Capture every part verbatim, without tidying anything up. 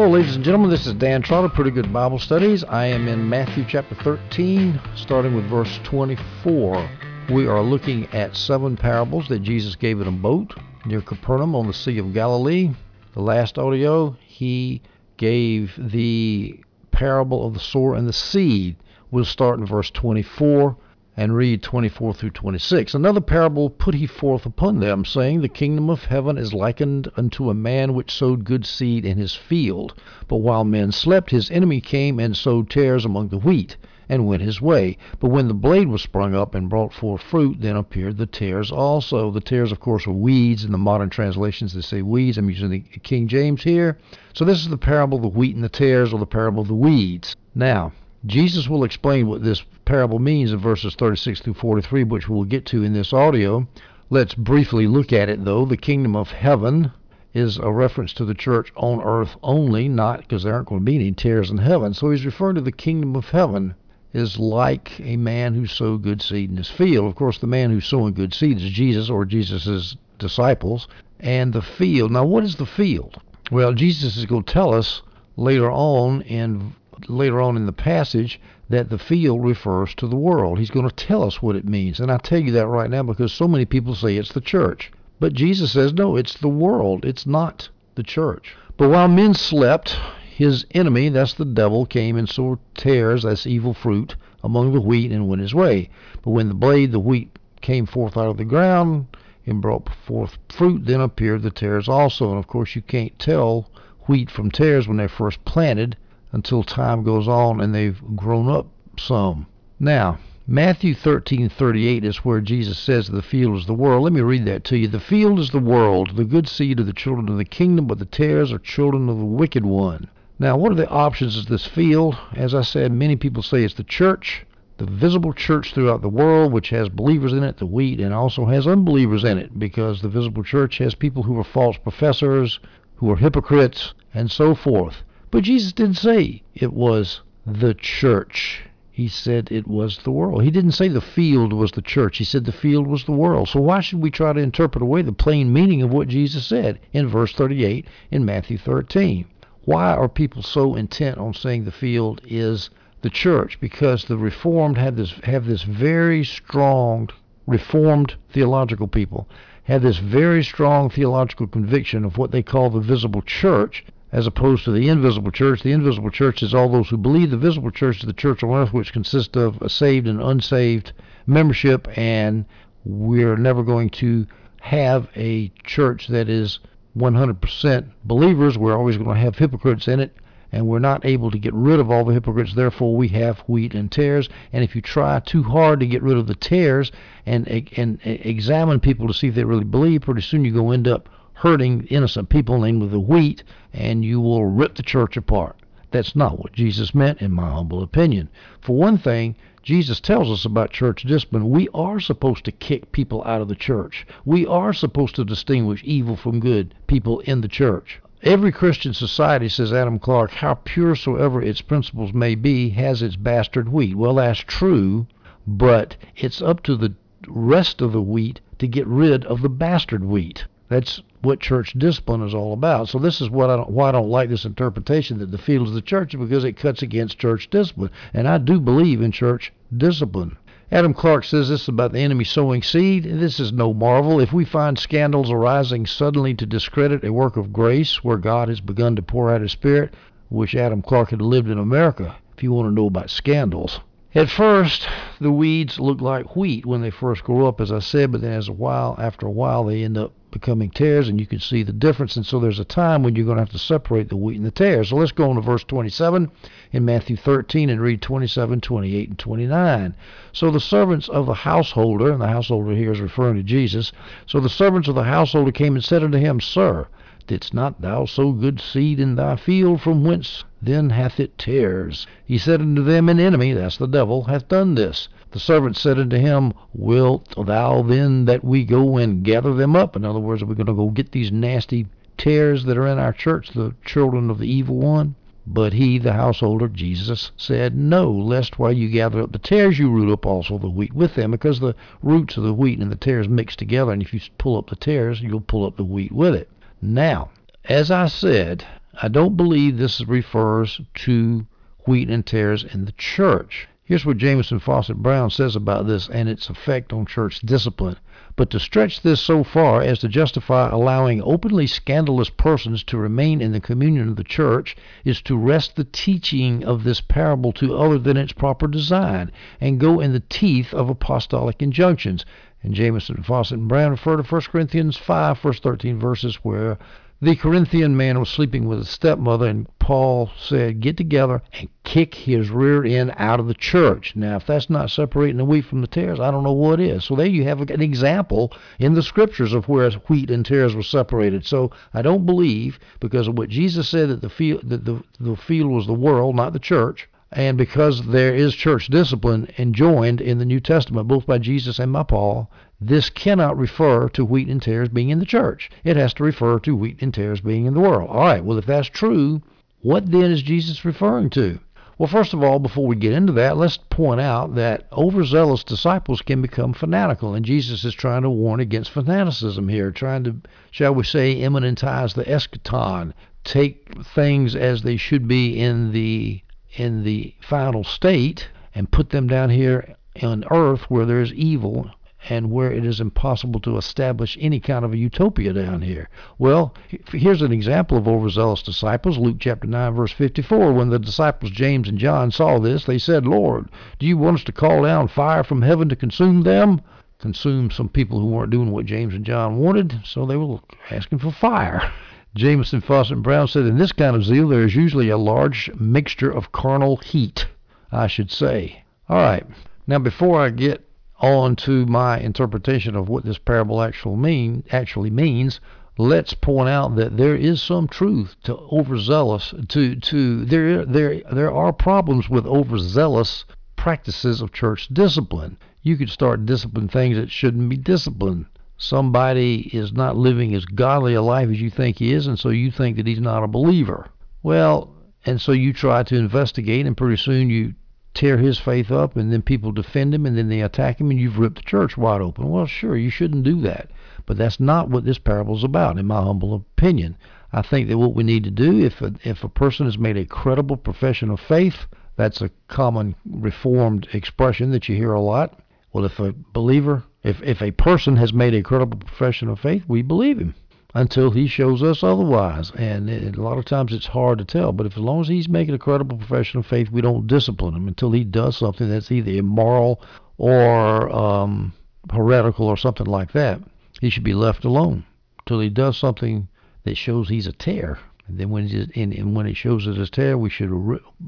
Hello, ladies and gentlemen. This is Dan Trotter, Pretty Good Bible Studies. I am in Matthew chapter thirteen, starting with verse twenty-four. We are looking at seven parables that Jesus gave in a boat near Capernaum on the Sea of Galilee. The last audio, he gave the parable of the sower and the seed. We'll start in verse twenty-four and read twenty-four through twenty-six. Another parable put he forth upon them, saying, The kingdom of heaven is likened unto a man which sowed good seed in his field. But while men slept, his enemy came and sowed tares among the wheat, and went his way. But when the blade was sprung up and brought forth fruit, then appeared the tares also. The tares, of course, are weeds. In the modern translations, they say weeds. I'm using the King James here. So this is the parable of the wheat and the tares, or the parable of the weeds. Now, Jesus will explain what this parable means in verses thirty-six through forty-three, which we'll get to in this audio. Let's briefly look at it, though. The kingdom of heaven is a reference to the church on earth only, not because there aren't going to be any tares in heaven. So he's referring to the kingdom of heaven is like a man who sowed good seed in his field. Of course, the man who's sowing good seed is Jesus or Jesus' disciples. And the field. Now, what is the field? Well, Jesus is going to tell us later on in later on in the passage that the field refers to the world. He's going to tell us what it means. And I tell you that right now because so many people say it's the church. But Jesus says, no, it's the world. It's not the church. But while men slept, his enemy, that's the devil, came and sowed tares, that's evil fruit, among the wheat and went his way. But when the blade, the wheat, came forth out of the ground and brought forth fruit, then appeared the tares also. And, of course, you can't tell wheat from tares when they're first planted, until time goes on and they've grown up some. Now, Matthew thirteen thirty-eight is where Jesus says the field is the world. Let me read that to you. The field is the world, the good seed of the children of the kingdom, but the tares are children of the wicked one. Now, what are the options of this field? As I said, many people say it's the church, the visible church throughout the world, which has believers in it, the wheat, and also has unbelievers in it, because the visible church has people who are false professors, who are hypocrites, and so forth. But Jesus didn't say it was the church. He said it was the world. He didn't say the field was the church. He said the field was the world. So why should we try to interpret away the plain meaning of what Jesus said in verse thirty-eight in Matthew thirteen? Why are people so intent on saying the field is the church? Because the Reformed have this, have this very strong, Reformed theological people, have this very strong theological conviction of what they call the visible church, as opposed to the invisible church. The invisible church is all those who believe. The visible church is the church on earth, which consists of a saved and unsaved membership, and we're never going to have a church that is one hundred percent believers. We're always going to have hypocrites in it, and we're not able to get rid of all the hypocrites. Therefore, we have wheat and tares, and if you try too hard to get rid of the tares and, and examine people to see if they really believe, pretty soon you're going to end up hurting innocent people named with the wheat, and you will rip the church apart. That's not what Jesus meant, in my humble opinion. For one thing, Jesus tells us about church discipline. We are supposed to kick people out of the church. We are supposed to distinguish evil from good people in the church. Every Christian society, says Adam Clark, how pure soever its principles may be, has its bastard wheat. Well, that's true, but it's up to the rest of the wheat to get rid of the bastard wheat. That's what church discipline is all about. So this is what I don't, why I don't like this interpretation that the field is the church, because it cuts against church discipline. And I do believe in church discipline. Adam Clark says this about the enemy sowing seed. This is no marvel. If we find scandals arising suddenly to discredit a work of grace where God has begun to pour out his spirit, wish Adam Clark had lived in America if you want to know about scandals. At first, the weeds look like wheat when they first grow up, as I said, but then as a while, after a while, they end up becoming tares, and you can see the difference. And so there's a time when you're going to have to separate the wheat and the tares. So let's go on to verse twenty-seven in Matthew thirteen and read twenty-seven, twenty-eight, and twenty-nine. So the servants of the householder, and the householder here is referring to Jesus, so the servants of the householder came and said unto him, Sir, didst not thou sow good seed in thy field? From whence then hath it tares? He said unto them, An enemy, that's the devil, hath done this. The servant said unto him, Wilt thou then that we go and gather them up? In other words, are we going to go get these nasty tares that are in our church, the children of the evil one? But he, the householder, Jesus, said, No, lest while you gather up the tares, you root up also the wheat with them, because the roots of the wheat and the tares mix together, and if you pull up the tares, you'll pull up the wheat with it. Now, as I said, I don't believe this refers to wheat and tares in the church. Here's what Jamieson Fausset Brown says about this and its effect on church discipline. But to stretch this so far as to justify allowing openly scandalous persons to remain in the communion of the church is to wrest the teaching of this parable to other than its proper design and go in the teeth of apostolic injunctions. And Jamieson Fausset Brown referred to First Corinthians five, first thirteen verses, where the Corinthian man was sleeping with his stepmother, and Paul said, get together and kick his rear end out of the church. Now, if that's not separating the wheat from the tares, I don't know what is. So there you have an example in the Scriptures of where wheat and tares were separated. So I don't believe, because of what Jesus said, that the field, that the, the field was the world, not the church, and because there is church discipline enjoined in the New Testament, both by Jesus and by Paul, this cannot refer to wheat and tares being in the church. It has to refer to wheat and tares being in the world. All right, well, if that's true, what then is Jesus referring to? Well, first of all, before we get into that, let's point out that overzealous disciples can become fanatical, and Jesus is trying to warn against fanaticism here, trying to, shall we say, immanentize the eschaton, take things as they should be in the in the final state and put them down here on earth where there is evil and where it is impossible to establish any kind of a utopia down here. Well, here's an example of overzealous disciples. Luke chapter nine, verse fifty-four, when the disciples James and John saw this, they said, Lord, do you want us to call down fire from heaven to consume them? Consume some people who weren't doing what James and John wanted, so they were asking for fire. Jamieson Fausset Brown said, in this kind of zeal, there is usually a large mixture of carnal heat, I should say. All right. Now, before I get on to my interpretation of what this parable actually, mean, actually means, let's point out that there is some truth to overzealous, to, to there, there, there are problems with overzealous practices of church discipline. You could start disciplining things that shouldn't be disciplined. Somebody is not living as godly a life as you think he is, and so you think that he's not a believer. Well, and so you try to investigate, and pretty soon you tear his faith up, and then people defend him, and then they attack him, and you've ripped the church wide open. Well, sure, you shouldn't do that. But that's not what this parable is about, in my humble opinion. I think that what we need to do, if a, if a person has made a credible profession of faith, that's a common Reformed expression that you hear a lot. Well, if a believer... If if a person has made a credible profession of faith, we believe him until he shows us otherwise. And it, a lot of times it's hard to tell. But if as long as he's making a credible profession of faith, we don't discipline him until he does something that's either immoral or um, heretical or something like that. He should be left alone until he does something that shows he's a tear. And then when he's, and, and when it shows it as a tear, we should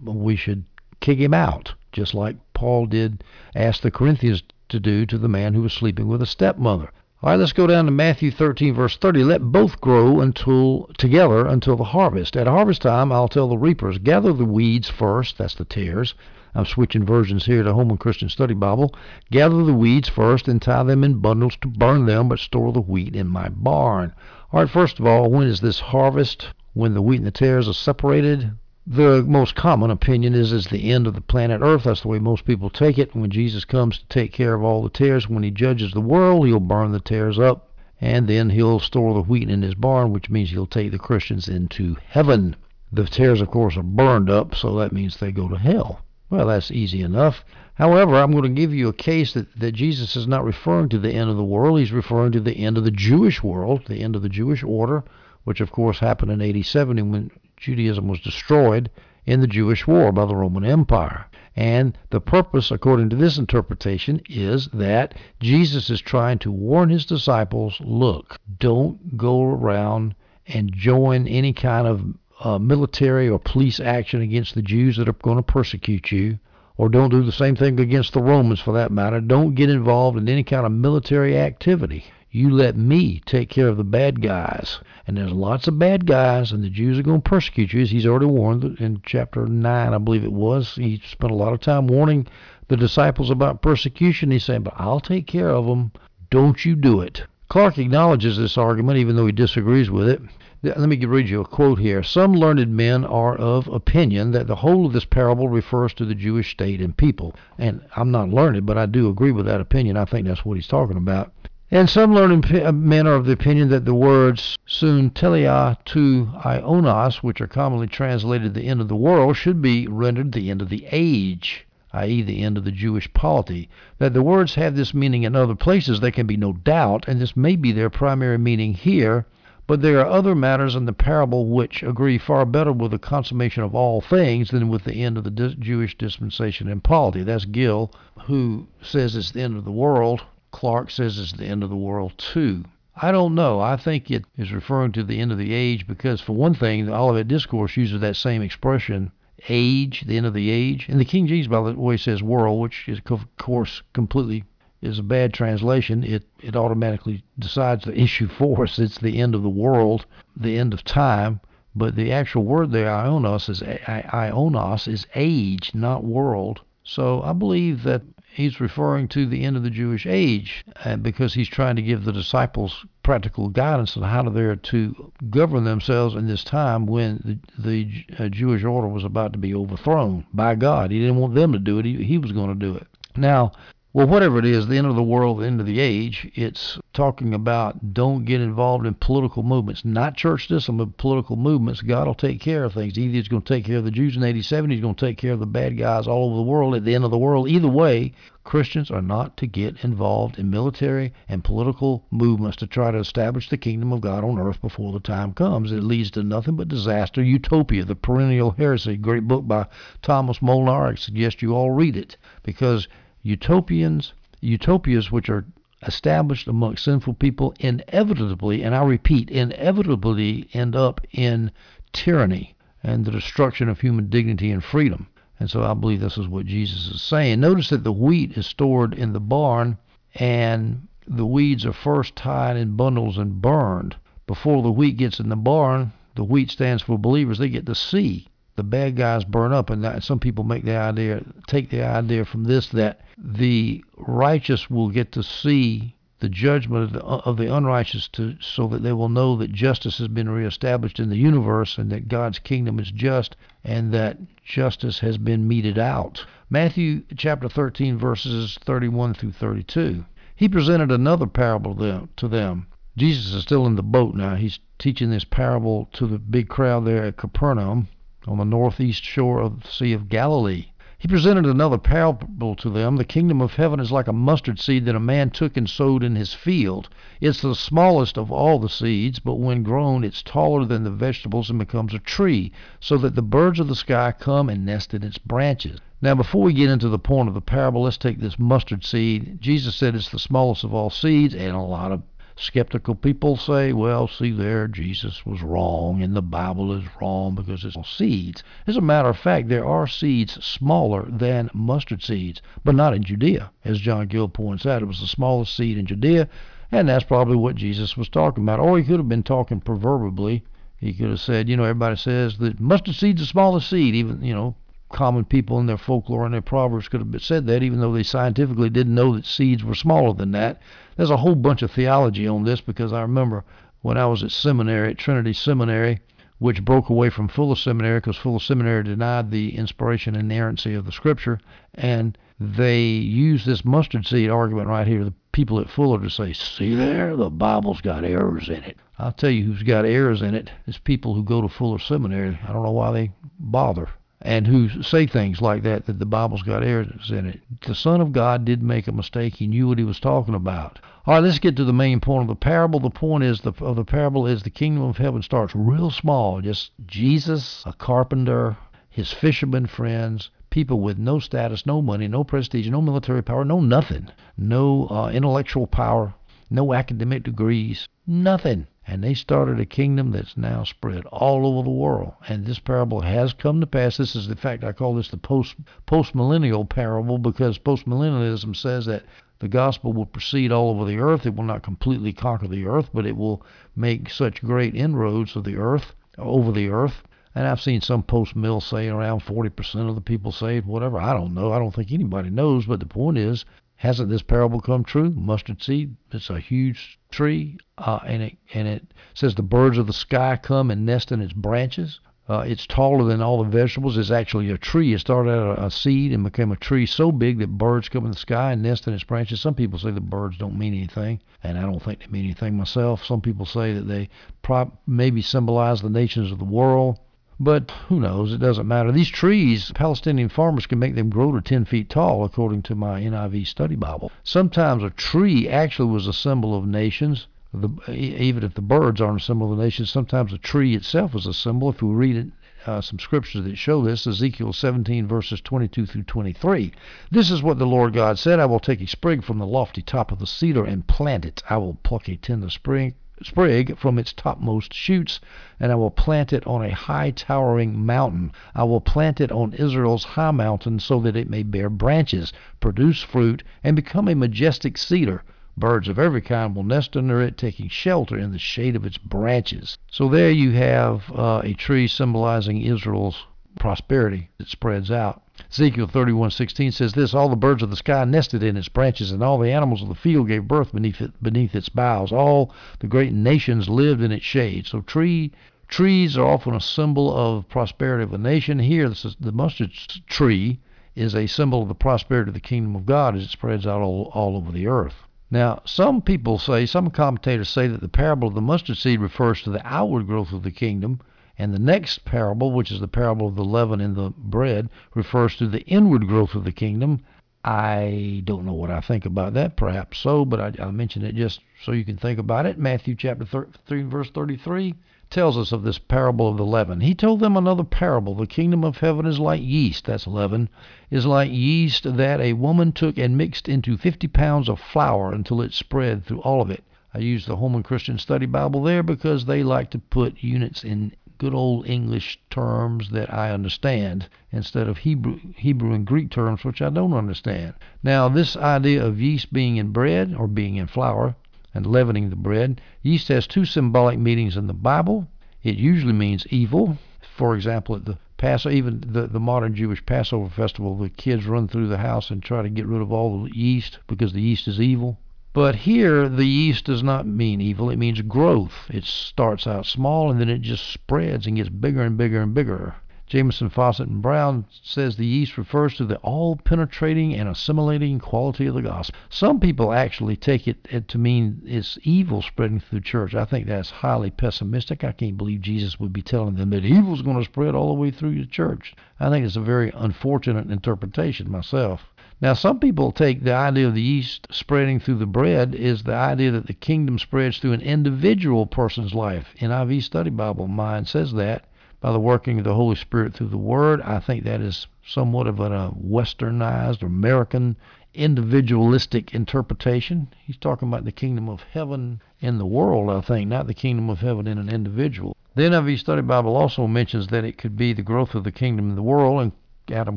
we should kick him out, just like Paul did ask the Corinthians to do to the man who was sleeping with a stepmother. All right, let's go down to Matthew thirteen, verse thirty. Let both grow until together until the harvest. At harvest time, I'll tell the reapers, gather the weeds first. That's the tares. I'm switching versions here to Holman Christian Study Bible. Gather the weeds first and tie them in bundles to burn them, but store the wheat in my barn. All right, first of all, when is this harvest? When the wheat and the tares are separated? The most common opinion is it's the end of the planet Earth. That's the way most people take it. When Jesus comes to take care of all the tares, when he judges the world, he'll burn the tares up, and then he'll store the wheat in his barn, which means he'll take the Christians into heaven. The tares, of course, are burned up, so that means they go to hell. Well, that's easy enough. However, I'm going to give you a case that, that Jesus is not referring to the end of the world. He's referring to the end of the Jewish world, the end of the Jewish order, which, of course, happened in A D seventy when Judaism was destroyed in the Jewish war by the Roman Empire. And the purpose, according to this interpretation, is that Jesus is trying to warn his disciples, look, don't go around and join any kind of uh, military or police action against the Jews that are going to persecute you, or don't do the same thing against the Romans for that matter. Don't get involved in any kind of military activity. You let me take care of the bad guys. And there's lots of bad guys, and the Jews are going to persecute you, as he's already warned in chapter nine, I believe it was. He spent a lot of time warning the disciples about persecution. He's saying, but I'll take care of them. Don't you do it. Clark acknowledges this argument, even though he disagrees with it. Let me read you a quote here. Some learned men are of opinion that the whole of this parable refers to the Jewish state and people. And I'm not learned, but I do agree with that opinion. I think that's what he's talking about. And some learned men are of the opinion that the words soontelia to ionos, which are commonly translated the end of the world, should be rendered the end of the age, that is the end of the Jewish polity. That the words have this meaning in other places, there can be no doubt, and this may be their primary meaning here, but there are other matters in the parable which agree far better with the consummation of all things than with the end of the dis- Jewish dispensation and polity. That's Gill, who says it's the end of the world. Clark says it's the end of the world too. I don't know. I think it is referring to the end of the age because, for one thing, the Olivet Discourse uses that same expression, age, the end of the age. And the King James, by the way, says world, which is, of course, completely is a bad translation. It, it automatically decides the issue for us. It's the end of the world, the end of time. But the actual word there, ionos, is, ionos, is age, not world. So I believe that he's referring to the end of the Jewish age because he's trying to give the disciples practical guidance on how they're to govern themselves in this time when the, the Jewish order was about to be overthrown by God. He didn't want them to do it. He, he was going to do it. Now, well, whatever it is, the end of the world, the end of the age, it's talking about don't get involved in political movements, not church discipline, but political movements. God will take care of things. Either he's going to take care of the Jews in eighty-seven, he's going to take care of the bad guys all over the world at the end of the world. Either way, Christians are not to get involved in military and political movements to try to establish the kingdom of God on earth before the time comes. It leads to nothing but disaster. Utopia, the perennial heresy, great book by Thomas Molnar. I suggest you all read it because Utopians, utopias which are established amongst sinful people inevitably, and I repeat, inevitably end up in tyranny and the destruction of human dignity and freedom. And so I believe this is what Jesus is saying. Notice that the wheat is stored in the barn, and the weeds are first tied in bundles and burned. Before the wheat gets in the barn, the wheat stands for believers. They get to see. The bad guys burn up, and that, some people make the idea, take the idea from this that the righteous will get to see the judgment of the, of the unrighteous, to, so that they will know that justice has been reestablished in the universe, and that God's kingdom is just, and that justice has been meted out. Matthew chapter thirteen, verses thirty-one through thirty-two. He presented another parable them, to them. Jesus is still in the boat now. He's teaching this parable to the big crowd there at Capernaum, on the northeast shore of the Sea of Galilee. He presented another parable to them. The kingdom of heaven is like a mustard seed that a man took and sowed in his field. It's the smallest of all the seeds, but when grown, it's taller than the vegetables and becomes a tree, so that the birds of the sky come and nest in its branches. Now, before we get into the point of the parable, let's take this mustard seed. Jesus said it's the smallest of all seeds, and a lot of skeptical people say, well, see there, Jesus was wrong, and the Bible is wrong because it's all seeds. As a matter of fact, there are seeds smaller than mustard seeds, but not in Judea. As John Gill points out, it was the smallest seed in Judea, and that's probably what Jesus was talking about. Or he could have been talking proverbially. He could have said, you know, everybody says that mustard seed's the smallest seed, even, you know, common people in their folklore and their proverbs could have said that, even though they scientifically didn't know that seeds were smaller than that. There's a whole bunch of theology on this, because I remember when I was at seminary, at Trinity Seminary, which broke away from Fuller Seminary because Fuller Seminary denied the inspiration and inerrancy of the Scripture, and they used this mustard seed argument right here, the people at Fuller, to say, see there, the Bible's got errors in it. I'll tell you who's got errors in it. It's people who go to Fuller Seminary. I don't know why they bother, and who say things like that, that the Bible's got errors in it. The Son of God did make a mistake. He knew what he was talking about. All right, let's get to the main point of the parable. The point is the, of the parable is the kingdom of heaven starts real small. Just Jesus, a carpenter, his fisherman friends, people with no status, no money, no prestige, no military power, no nothing, no uh, intellectual power, no academic degrees, nothing. And they started a kingdom that's now spread all over the world. And this parable has come to pass. This is, in fact, I call this the post, post-millennial parable, because post-millennialism says that the gospel will proceed all over the earth. It will not completely conquer the earth, but it will make such great inroads of the earth, over the earth. And I've seen some post-mill say around forty percent of the people saved, whatever. I don't know. I don't think anybody knows. But the point is, hasn't this parable come true? Mustard seed, it's a huge tree, uh, and, it, and it says the birds of the sky come and nest in its branches. Uh, it's taller than all the vegetables. It's actually a tree. It started out a, a seed and became a tree so big that birds come in the sky and nest in its branches. Some people say the birds don't mean anything, and I don't think they mean anything myself. Some people say that they prop, maybe symbolize the nations of the world, but who knows? It doesn't matter. These trees, Palestinian farmers can make them grow to ten feet tall, according to my N I V study Bible. Sometimes a tree actually was a symbol of nations. The, even if the birds aren't a symbol of the nation, sometimes the tree itself is a symbol. If we read it, uh, some scriptures that show this, Ezekiel seventeen, verses twenty-two through twenty-three. This is what the Lord God said, "I will take a sprig from the lofty top of the cedar and plant it. I will pluck a tender sprig, sprig from its topmost shoots, and I will plant it on a high towering mountain. I will plant it on Israel's high mountain so that it may bear branches, produce fruit, and become a majestic cedar. Birds of every kind will nest under it, taking shelter in the shade of its branches." So there you have uh, a tree symbolizing Israel's prosperity that spreads out. Ezekiel thirty-one sixteen says this, "All the birds of the sky nested in its branches, and all the animals of the field gave birth beneath it, beneath its boughs. All the great nations lived in its shade." So tree trees are often a symbol of prosperity of a nation. Here, this is the mustard tree is a symbol of the prosperity of the kingdom of God as it spreads out all, all over the earth. Now, some people say, some commentators say that the parable of the mustard seed refers to the outward growth of the kingdom, and the next parable, which is the parable of the leaven in the bread, refers to the inward growth of the kingdom. I don't know what I think about that, perhaps so, but I, I mention it just so you can think about it. Matthew chapter three, verse thirty-three tells us of this parable of the leaven. "He told them another parable. The kingdom of heaven is like yeast," that's leaven, "is like yeast that a woman took and mixed into fifty pounds of flour until it spread through all of it." I use the Holman Christian Study Bible there because they like to put units in good old English terms that I understand instead of Hebrew, Hebrew and Greek terms, which I don't understand. Now, this idea of yeast being in bread or being in flour and leavening the bread. Yeast has two symbolic meanings in the Bible. It usually means evil. For example, at the Passover, even the, the modern Jewish Passover festival, the kids run through the house and try to get rid of all the yeast because the yeast is evil. But here, the yeast does not mean evil. It means growth. It starts out small, and then it just spreads and gets bigger and bigger and bigger. Jamieson Fausset and Brown says the yeast refers to the all-penetrating and assimilating quality of the gospel. Some people actually take it to mean it's evil spreading through the church. I think that's highly pessimistic. I can't believe Jesus would be telling them that evil's going to spread all the way through the church. I think it's a very unfortunate interpretation myself. Now, some people take the idea of the yeast spreading through the bread is the idea that the kingdom spreads through an individual person's life. N I V Study Bible, mine says that. By the working of the Holy Spirit through the Word, I think that is somewhat of a westernized or American individualistic interpretation. He's talking about the kingdom of heaven in the world, I think, not the kingdom of heaven in an individual. The N I V Study Bible also mentions that it could be the growth of the kingdom in the world, and Adam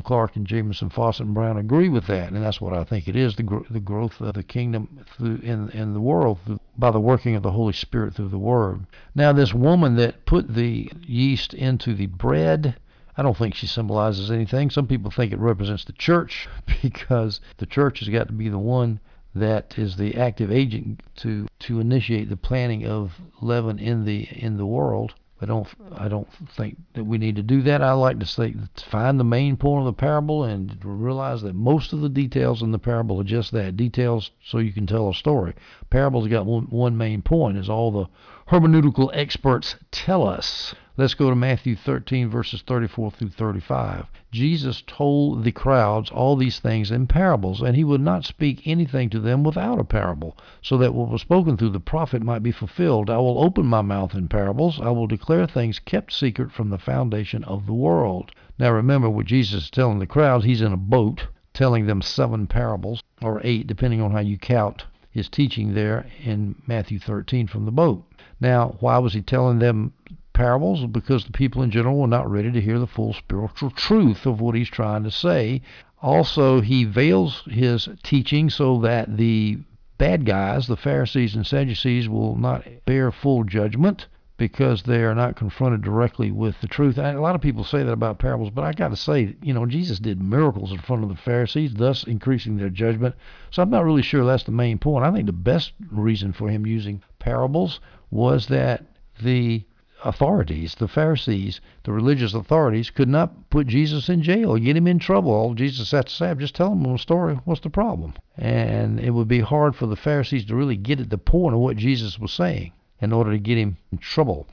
Clark and Jamieson Fausset Brown agree with that, and that's what I think it is, the, gr the growth of the kingdom through in, in the world through, by the working of the Holy Spirit through the Word. Now, this woman that put the yeast into the bread, I don't think she symbolizes anything. Some people think it represents the church because the church has got to be the one that is the active agent to, to initiate the planting of leaven in the, in the world. I don't, I don't think that we need to do that. I like to say, find the main point of the parable and realize that most of the details in the parable are just that, details so you can tell a story. Parables got one, one main point, as all the hermeneutical experts tell us. Let's go to Matthew thirteen, verses thirty-four through thirty-five. Jesus told the crowds all these things in parables, and he would not speak anything to them without a parable, so that what was spoken through the prophet might be fulfilled. "I will open my mouth in parables. I will declare things kept secret from the foundation of the world." Now remember, what Jesus is telling the crowds, he's in a boat telling them seven parables, or eight, depending on how you count his teaching there in Matthew thirteen from the boat. Now, why was he telling them parables? Because the people in general were not ready to hear the full spiritual truth of what he's trying to say. Also, he veils his teaching so that the bad guys, the Pharisees and Sadducees, will not bear full judgment because they are not confronted directly with the truth. And a lot of people say that about parables, but I got to say, you know, Jesus did miracles in front of the Pharisees, thus increasing their judgment. So I'm not really sure that's the main point. I think the best reason for him using parables was that the authorities, the Pharisees, the religious authorities, could not put Jesus in jail, get him in trouble. All Jesus had to say, just tell them the story, what's the problem? And it would be hard for the Pharisees to really get at the point of what Jesus was saying in order to get him in trouble.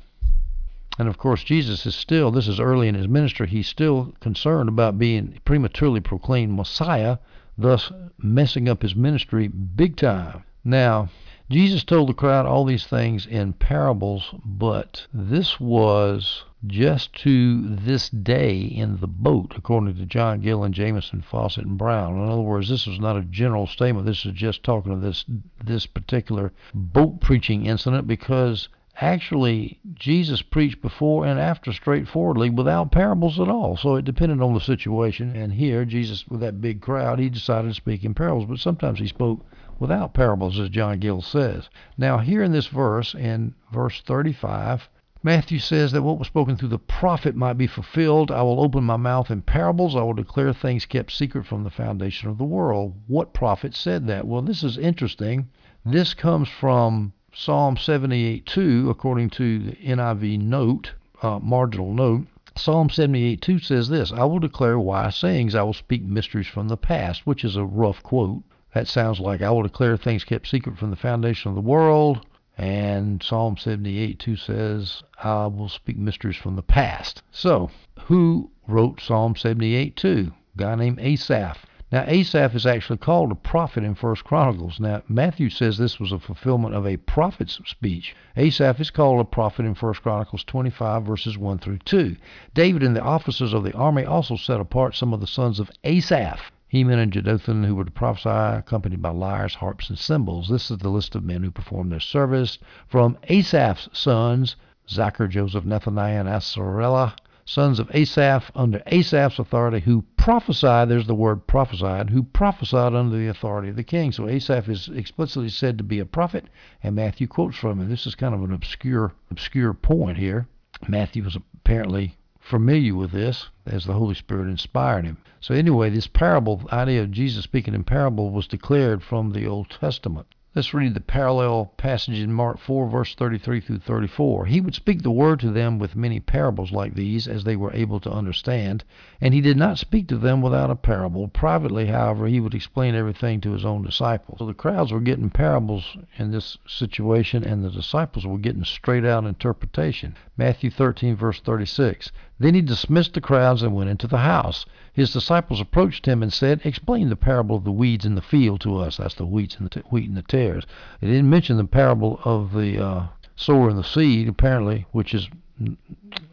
And of course, Jesus is still, this is early in his ministry, he's still concerned about being prematurely proclaimed Messiah, thus messing up his ministry big time. Now, Jesus told the crowd all these things in parables, but this was just to this day in the boat, according to John Gill and Jamieson Fausset and Brown. In other words, this was not a general statement. This is just talking of this this particular boat preaching incident, because actually Jesus preached before and after straightforwardly without parables at all. So it depended on the situation. And here, Jesus, with that big crowd, he decided to speak in parables, but sometimes he spoke without parables, as John Gill says. Now, here in this verse, in verse thirty-five, Matthew says that what was spoken through the prophet might be fulfilled. I will open my mouth in parables. I will declare things kept secret from the foundation of the world. What prophet said that? Well, this is interesting. This comes from Psalm seventy-eight two, according to the N I V note, uh, marginal note. Psalm seventy-eight two says this: I will declare wise sayings. I will speak mysteries from the past, which is a rough quote. That sounds like, I will declare things kept secret from the foundation of the world. And Psalm seventy-eight two says, I will speak mysteries from the past. So, who wrote Psalm seventy-eight two? A guy named Asaph. Now, Asaph is actually called a prophet in First Chronicles. Now, Matthew says this was a fulfillment of a prophet's speech. Asaph is called a prophet in First Chronicles twenty-five, verses one through two. David and the officers of the army also set apart some of the sons of Asaph, Heman and Jeduthun, who were to prophesy, accompanied by lyres, harps, and cymbals. This is the list of men who performed their service. From Asaph's sons, Zachar, Joseph, Nethaniah, and Asarela, sons of Asaph, under Asaph's authority, who prophesied. There's the word prophesied, who prophesied under the authority of the king. So Asaph is explicitly said to be a prophet, and Matthew quotes from him. This is kind of an obscure, obscure point here. Matthew was apparently familiar with this, as the Holy Spirit inspired him. So anyway, this parable, the idea of Jesus speaking in parable, was declared from the Old Testament. Let's read the parallel passage in Mark four, verse thirty-three through thirty-four. He would speak the word to them with many parables like these, as they were able to understand, and he did not speak to them without a parable. Privately, however, he would explain everything to his own disciples. So the crowds were getting parables in this situation, and the disciples were getting straight-out interpretation. Matthew thirteen, verse thirty-six. Then he dismissed the crowds and went into the house. His disciples approached him and said, explain the parable of the weeds in the field to us. That's the wheat and the, t- wheat and the tares. It didn't mention the parable of the uh, sower and the seed, apparently, which is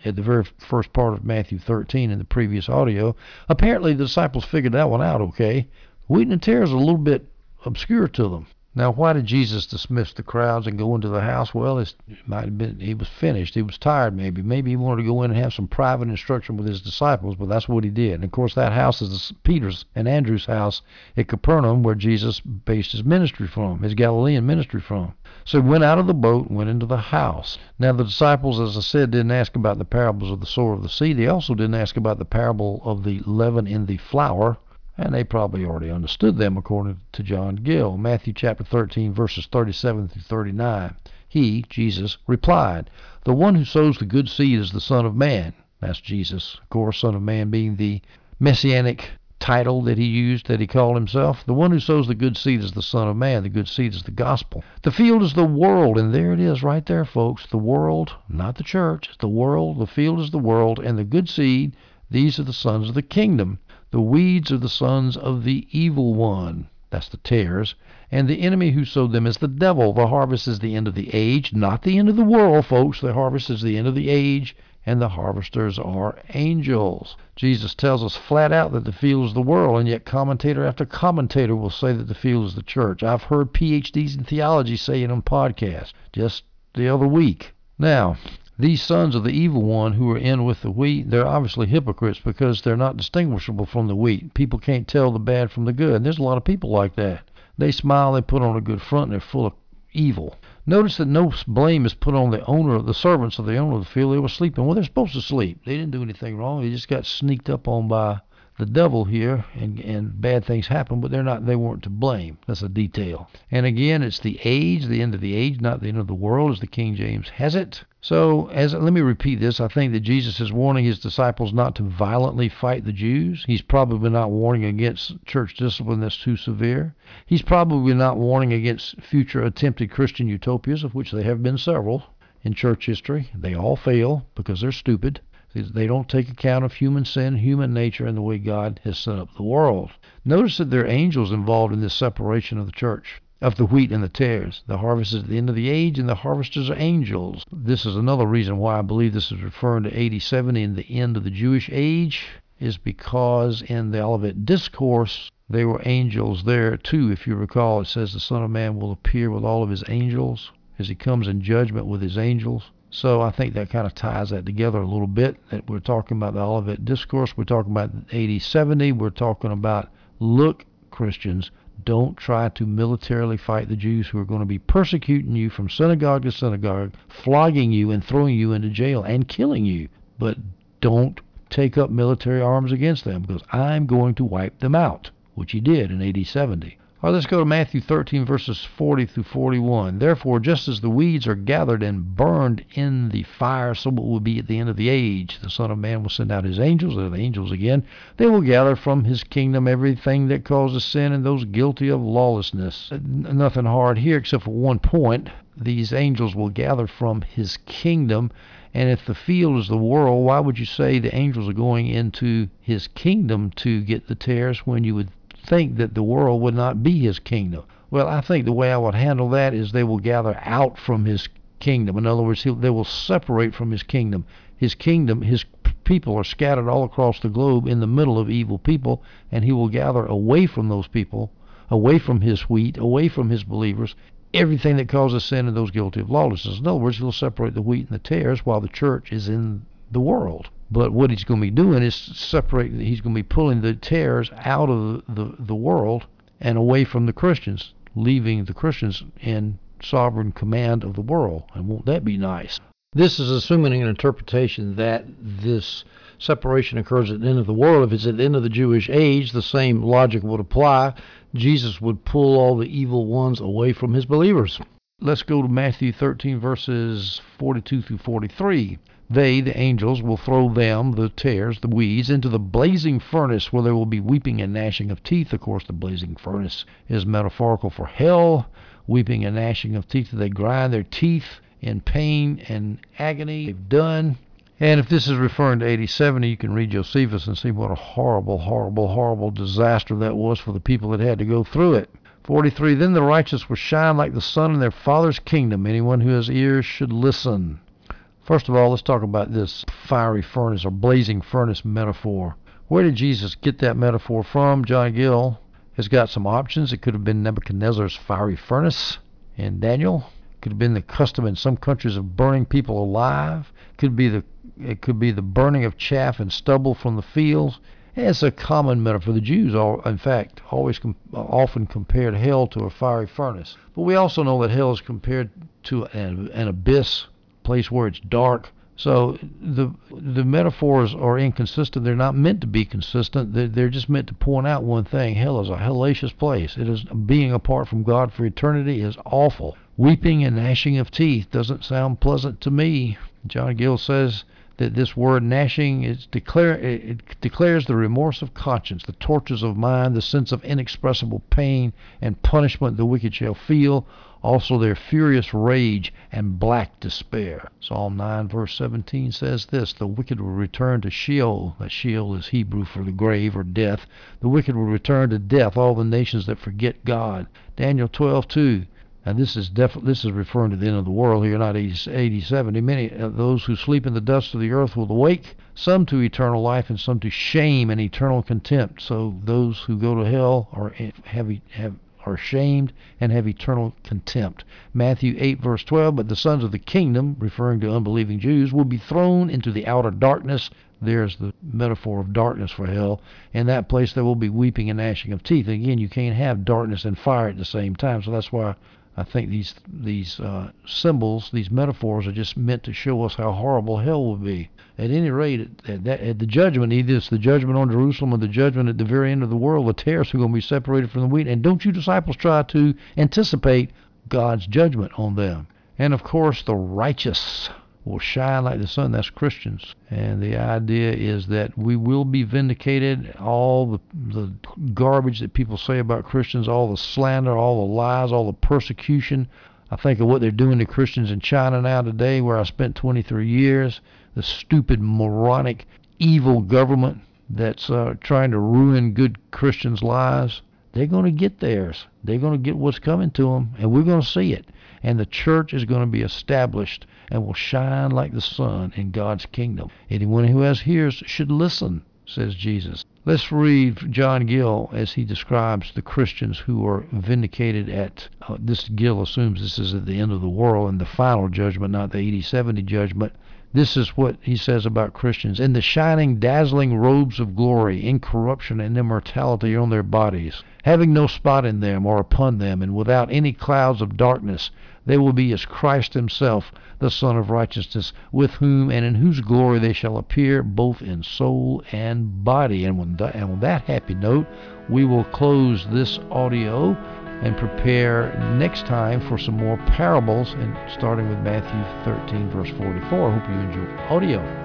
at the very first part of Matthew thirteen in the previous audio. Apparently, the disciples figured that one out okay. Wheat and the tares are a little bit obscure to them. Now, why did Jesus dismiss the crowds and go into the house? Well, it's, it might have been he was finished. He was tired, maybe. Maybe he wanted to go in and have some private instruction with his disciples, but that's what he did. And, of course, that house is Peter's and Andrew's house at Capernaum, where Jesus based his ministry from, his Galilean ministry from. So he went out of the boat and went into the house. Now, the disciples, as I said, didn't ask about the parables of the sower of the seed. They also didn't ask about the parable of the leaven in the flour, and they probably already understood them, according to John Gill. Matthew chapter thirteen, verses thirty-seven through thirty-nine. He, Jesus, replied, the one who sows the good seed is the Son of Man. That's Jesus, of course, Son of Man being the messianic title that he used, that he called himself. The one who sows the good seed is the Son of Man. The good seed is the gospel. The field is the world, and there it is right there, folks. The world, not the church, the world. The field is the world, and the good seed, these are the sons of the kingdom. The weeds are the sons of the evil one. That's the tares. And the enemy who sowed them is the devil. The harvest is the end of the age, not the end of the world, folks. The harvest is the end of the age, and the harvesters are angels. Jesus tells us flat out that the field is the world, and yet commentator after commentator will say that the field is the church. I've heard P H Ds in theology say it on podcasts just the other week. Now, these sons of the evil one who are in with the wheat, they're obviously hypocrites because they're not distinguishable from the wheat. People can't tell the bad from the good. And there's a lot of people like that. They smile, they put on a good front, and they're full of evil. Notice that no blame is put on the owner, the servants of the owner of the field. They were sleeping. Well, they're supposed to sleep. They didn't do anything wrong. They just got sneaked up on by the devil here, and, and bad things happen, but they're not, they weren't to blame. That's a detail. And again, it's the age, the end of the age, not the end of the world, as the King James has it. So, as let me repeat this, I think that Jesus is warning his disciples not to violently fight the Jews. He's probably not warning against church discipline that's too severe. He's probably not warning against future attempted Christian utopias, of which there have been several in church history. They all fail because they're stupid. They don't take account of human sin, human nature, and the way God has set up the world. Notice that there are angels involved in this separation of the church, of the wheat and the tares. The harvest is at the end of the age, and the harvesters are angels. This is another reason why I believe this is referring to A D seventy and the end of the Jewish age, is because in the Olivet Discourse, there were angels there too. If you recall, it says the Son of Man will appear with all of his angels as he comes in judgment with his angels. So I think that kind of ties that together a little bit, that we're talking about the Olivet Discourse, we're talking about A D seventy, we're talking about, look, Christians, don't try to militarily fight the Jews who are going to be persecuting you from synagogue to synagogue, flogging you and throwing you into jail and killing you. But don't take up military arms against them, because I'm going to wipe them out, which he did in A D seventy. All right, let's go to Matthew thirteen, verses forty through forty-one. Therefore, just as the weeds are gathered and burned in the fire, so it will be at the end of the age. The Son of Man will send out his angels, they're the angels again. They will gather from his kingdom everything that causes sin and those guilty of lawlessness. Nothing hard here except for one point. These angels will gather from his kingdom. And if the field is the world, why would you say the angels are going into his kingdom to get the tares when you would think that the world would not be his kingdom? Well, I think the way I would handle that is they will gather out from his kingdom. In other words, they will separate from his kingdom. His kingdom, his people are scattered all across the globe in the middle of evil people, and he will gather away from those people, away from his wheat, away from his believers, everything that causes sin and those guilty of lawlessness. In other words, he'll separate the wheat and the tares while the church is in the world. But what he's going to be doing is separating, he's going to be pulling the tares out of the, the world and away from the Christians, leaving the Christians in sovereign command of the world. And won't that be nice? This is assuming an interpretation that this separation occurs at the end of the world. If it's at the end of the Jewish age, the same logic would apply. Jesus would pull all the evil ones away from his believers. Let's go to Matthew thirteen, verses forty-two through forty-three. They, the angels, will throw them, the tares, the weeds, into the blazing furnace where there will be weeping and gnashing of teeth. Of course, the blazing furnace is metaphorical for hell. Weeping and gnashing of teeth, they grind their teeth in pain and agony. They've done. And if this is referring to A D seventy, you can read Josephus and see what a horrible, horrible, horrible disaster that was for the people that had to go through it. forty-three, then the righteous will shine like the sun in their Father's kingdom. Anyone who has ears should listen. First of all, let's talk about this fiery furnace or blazing furnace metaphor. Where did Jesus get that metaphor from? John Gill has got some options. It could have been Nebuchadnezzar's fiery furnace in Daniel. It could have been the custom in some countries of burning people alive. It could be the, it could be the burning of chaff and stubble from the fields. It's a common metaphor. The Jews, all, in fact, always com- often compared hell to a fiery furnace. But we also know that hell is compared to an, an abyss, place where it's dark. So the the metaphors are inconsistent. They're not meant to be consistent. They're, they're just meant to point out one thing. Hell is a hellacious place. It is, being apart from God for eternity is awful. Weeping and gnashing of teeth doesn't sound pleasant to me. John Gill says that this word gnashing is declare it declares the remorse of conscience, the tortures of mind, the sense of inexpressible pain and punishment the wicked shall feel, also their furious rage and black despair. Psalm nine, verse seventeen says this: the wicked will return to Sheol. That Sheol is Hebrew for the grave or death. The wicked will return to death, all the nations that forget God. Daniel twelve, two. And this is definitely this is referring to the end of the world here, not eighty, seventy. Many of those who sleep in the dust of the earth will awake, some to eternal life and some to shame and eternal contempt. So those who go to hell are have have are shamed and have eternal contempt. Matthew eight, verse twelve, but the sons of the kingdom, referring to unbelieving Jews, will be thrown into the outer darkness. There's the metaphor of darkness for hell. In that place there will be weeping and gnashing of teeth. Again, you can't have darkness and fire at the same time, so that's why I think these these uh, symbols, these metaphors, are just meant to show us how horrible hell will be. At any rate, at, at, that, at the judgment, either it's the judgment on Jerusalem or the judgment at the very end of the world, the tares are going to be separated from the wheat. And don't you disciples try to anticipate God's judgment on them. And, of course, the righteous will shine like the sun. That's Christians. And the idea is that we will be vindicated. All the, the garbage that people say about Christians, all the slander, all the lies, all the persecution. I think of what they're doing to Christians in China now today, where I spent twenty-three years, the stupid, moronic, evil government that's uh, trying to ruin good Christians' lives. They're going to get theirs. They're going to get what's coming to them, and we're going to see it. And the church is going to be established and will shine like the sun in God's kingdom. Anyone who has ears should listen, says Jesus. Let's read John Gill as he describes the Christians who are vindicated at, uh, this Gill assumes this is at the end of the world and the final judgment, not the eighty seventy judgment. This is what he says about Christians. In the shining, dazzling robes of glory, incorruption and immortality on their bodies, having no spot in them or upon them, and without any clouds of darkness, they will be as Christ himself, the Son of Righteousness, with whom and in whose glory they shall appear both in soul and body. And on that happy note, we will close this audio and prepare next time for some more parables, and starting with Matthew thirteen, verse forty-four. I hope you enjoy audio.